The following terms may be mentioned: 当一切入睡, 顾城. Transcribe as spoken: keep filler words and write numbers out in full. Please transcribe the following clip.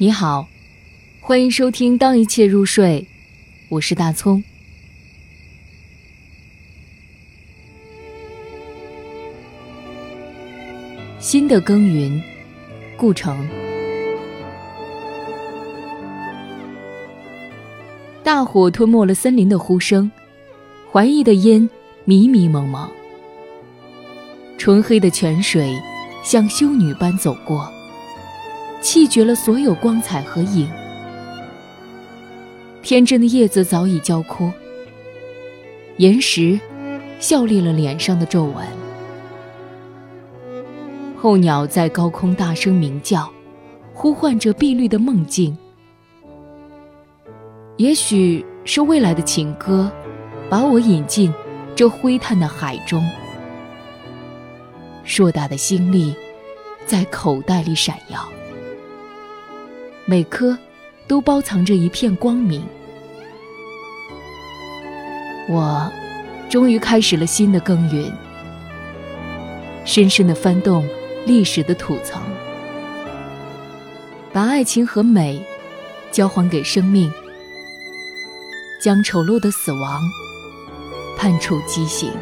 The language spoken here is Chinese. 你好，欢迎收听《当一切入睡》，我是大葱。新的耕耘，顾城。大火吞没了森林的呼声，怀疑的烟迷迷蒙蒙，纯黑的泉水像修女般走过，弃绝了所有光彩和影。天真的叶子早已焦枯，岩石笑裂了脸上的皱纹。候鸟在高空大声鸣叫，呼唤着碧绿的梦境。也许是未来的情歌，把我引进这灰炭的海中。硕大的心力在口袋里闪耀，每颗都包藏着一片光明。我终于开始了新的耕耘，深深地翻动历史的土层，把爱情和美交还给生命，将丑陋的死亡判处极刑。